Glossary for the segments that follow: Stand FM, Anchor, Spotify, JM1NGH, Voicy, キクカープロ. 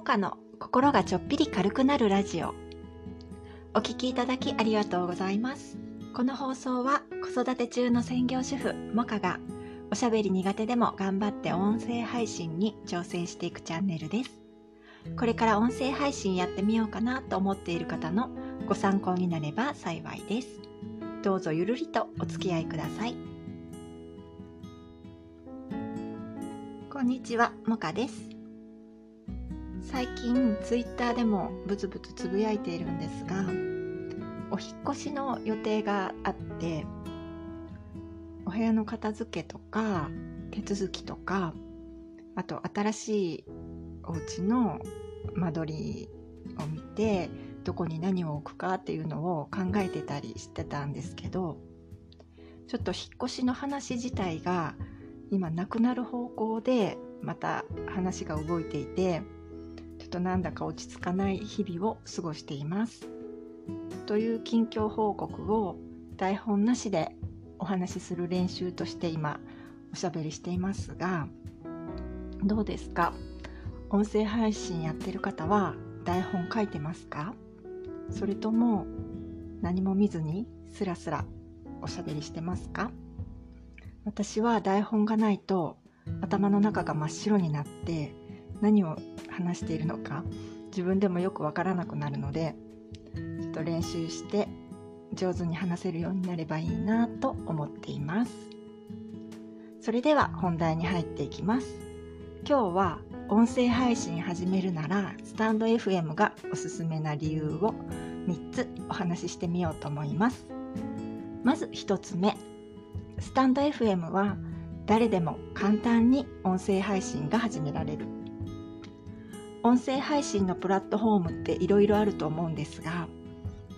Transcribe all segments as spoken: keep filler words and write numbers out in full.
もかの心がちょっぴり軽くなるラジオ、お聞きいただきありがとうございます。この放送は子育て中の専業主婦もかがおしゃべり苦手でも頑張って音声配信に挑戦していくチャンネルです。これから音声配信やってみようかなと思っている方のご参考になれば幸いです。どうぞゆるりとお付き合いください。こんにちは、もかです。最近ツイッターでもブツブツつぶやいているんですが、お引っ越しの予定があって、お部屋の片付けとか手続きとか、あと新しいお家の間取りを見てどこに何を置くかっていうのを考えてたりしてたんですけど、ちょっと引っ越しの話自体が今なくなる方向でまた話が動いていて、ちょっとなんだか落ち着かない日々を過ごしていますという近況報告を台本なしでお話しする練習として今おしゃべりしていますが、どうですか？音声配信やってる方は台本書いてますか？それとも何も見ずにスラスラおしゃべりしてますか？私は台本がないと頭の中が真っ白になって、何を話しているのか自分でもよくわからなくなるので、ちょっと練習して上手に話せるようになればいいなと思っています。それでは本題に入っていきます。今日は音声配信始めるならスタンド エフエム がおすすめな理由をみっつお話ししてみようと思います。まずひとつめ、スタンド エフエム は誰でも簡単に音声配信が始められる。音声配信のプラットフォームっていろいろあると思うんですが、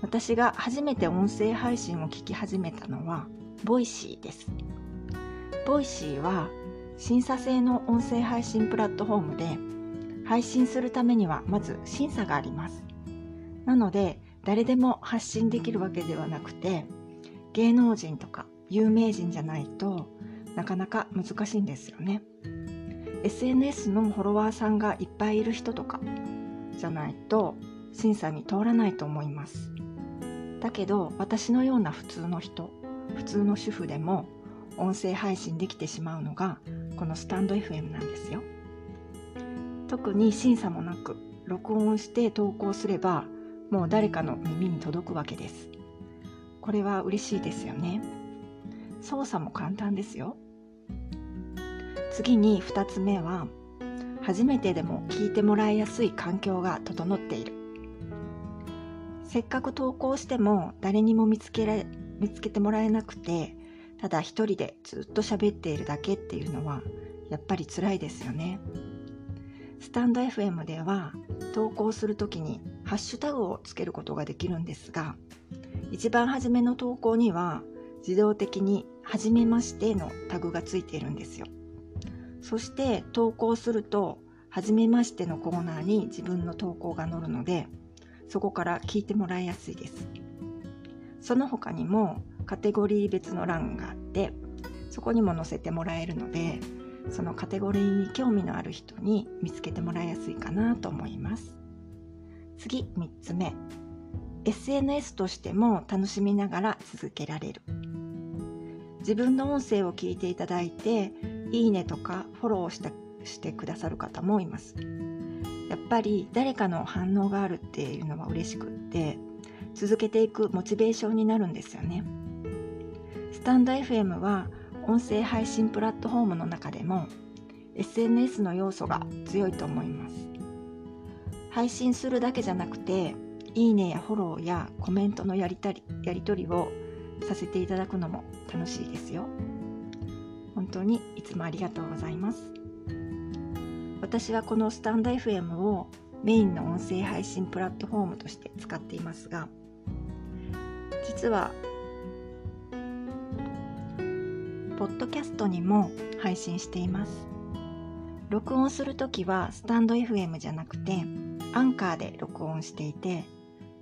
私が初めて音声配信を聞き始めたのはボイシーです。ボイシーは審査制の音声配信プラットフォームで、配信するためにはまず審査があります。なので誰でも発信できるわけではなくて、芸能人とか有名人じゃないとなかなか難しいんですよね。エスエヌエス のフォロワーさんがいっぱいいる人とかじゃないと審査に通らないと思います。だけど私のような普通の人、普通の主婦でも音声配信できてしまうのがこのスタンド エフエム なんですよ。特に審査もなく録音して投稿すればもう誰かの耳に届くわけです。これは嬉しいですよね。操作も簡単ですよ。次にふたつめは、初めてでも聞いてもらいやすい環境が整っている。せっかく投稿しても誰にも見つけられ、見つけてもらえなくて、ただ一人でずっと喋っているだけっていうのはやっぱり辛いですよね。スタンド エフエム では投稿するときにハッシュタグをつけることができるんですが、一番初めの投稿には自動的にはじめましてのタグがついているんですよ。そして投稿するとはじめましてのコーナーに自分の投稿が載るので、そこから聞いてもらいやすいです。その他にもカテゴリー別の欄があって、そこにも載せてもらえるので、そのカテゴリーに興味のある人に見つけてもらいやすいかなと思います。次みっつめ、 エスエヌエス としても楽しみながら続けられる。自分の音声を聞いていただいていいねとかフォローしたしてくださる方もいます。やっぱり誰かの反応があるっていうのは嬉しくって、続けていくモチベーションになるんですよね。スタンド エフエム は音声配信プラットフォームの中でも エスエヌエス の要素が強いと思います。配信するだけじゃなくて、いいねやフォローやコメントのやりたり、やり取りをさせていただくのも楽しいですよ。本当にいつもありがとうございます。私はこのスタンド エフエム をメインの音声配信プラットフォームとして使っていますが、実はポッドキャストにも配信しています。録音するときはスタンド エフエム じゃなくてアンカーで録音していて、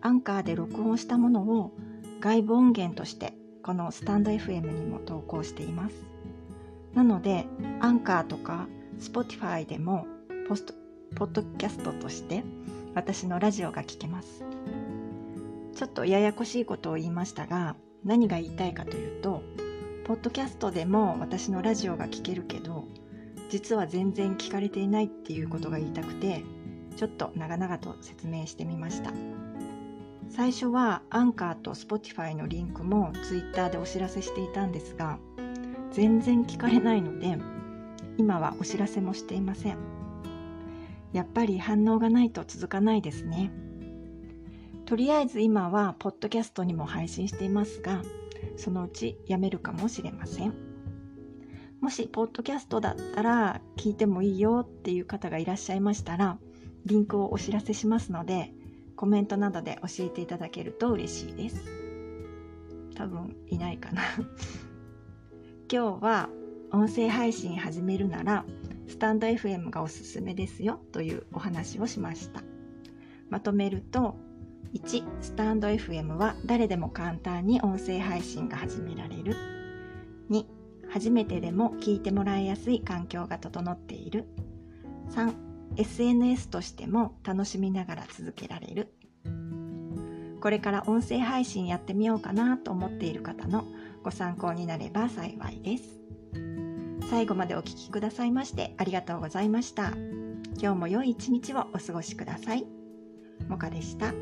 アンカーで録音したものを外部音源としてこのスタンド エフエム にも投稿しています。なのでアンカーとかSpotify でもポストポッドキャストとして私のラジオが聞けます。ちょっとややこしいことを言いましたが、何が言いたいかというと、ポッドキャストでも私のラジオが聞けるけど、実は全然聞かれていないっていうことが言いたくて、ちょっと長々と説明してみました。最初はアンカーと Spotify のリンクも Twitter でお知らせしていたんですが、全然聞かれないので今はお知らせもしていません。やっぱり反応がないと続かないですね。とりあえず今はポッドキャストにも配信していますが、そのうちやめるかもしれません。もしポッドキャストだったら聞いてもいいよっていう方がいらっしゃいましたら、リンクをお知らせしますので、コメントなどで教えていただけると嬉しいです。多分いないかな今日は音声配信始めるならスタンド エフエム がおすすめですよというお話をしました。まとめると、いち. スタンド エフエム は誰でも簡単に音声配信が始められる。に. 初めてでも聞いてもらいやすい環境が整っている。さん. エスエヌエス としても楽しみながら続けられる。これから音声配信やってみようかなと思っている方のご参考になれば幸いです。最後までお聞きくださいましてありがとうございました。今日も良い一日をお過ごしください。もかでした。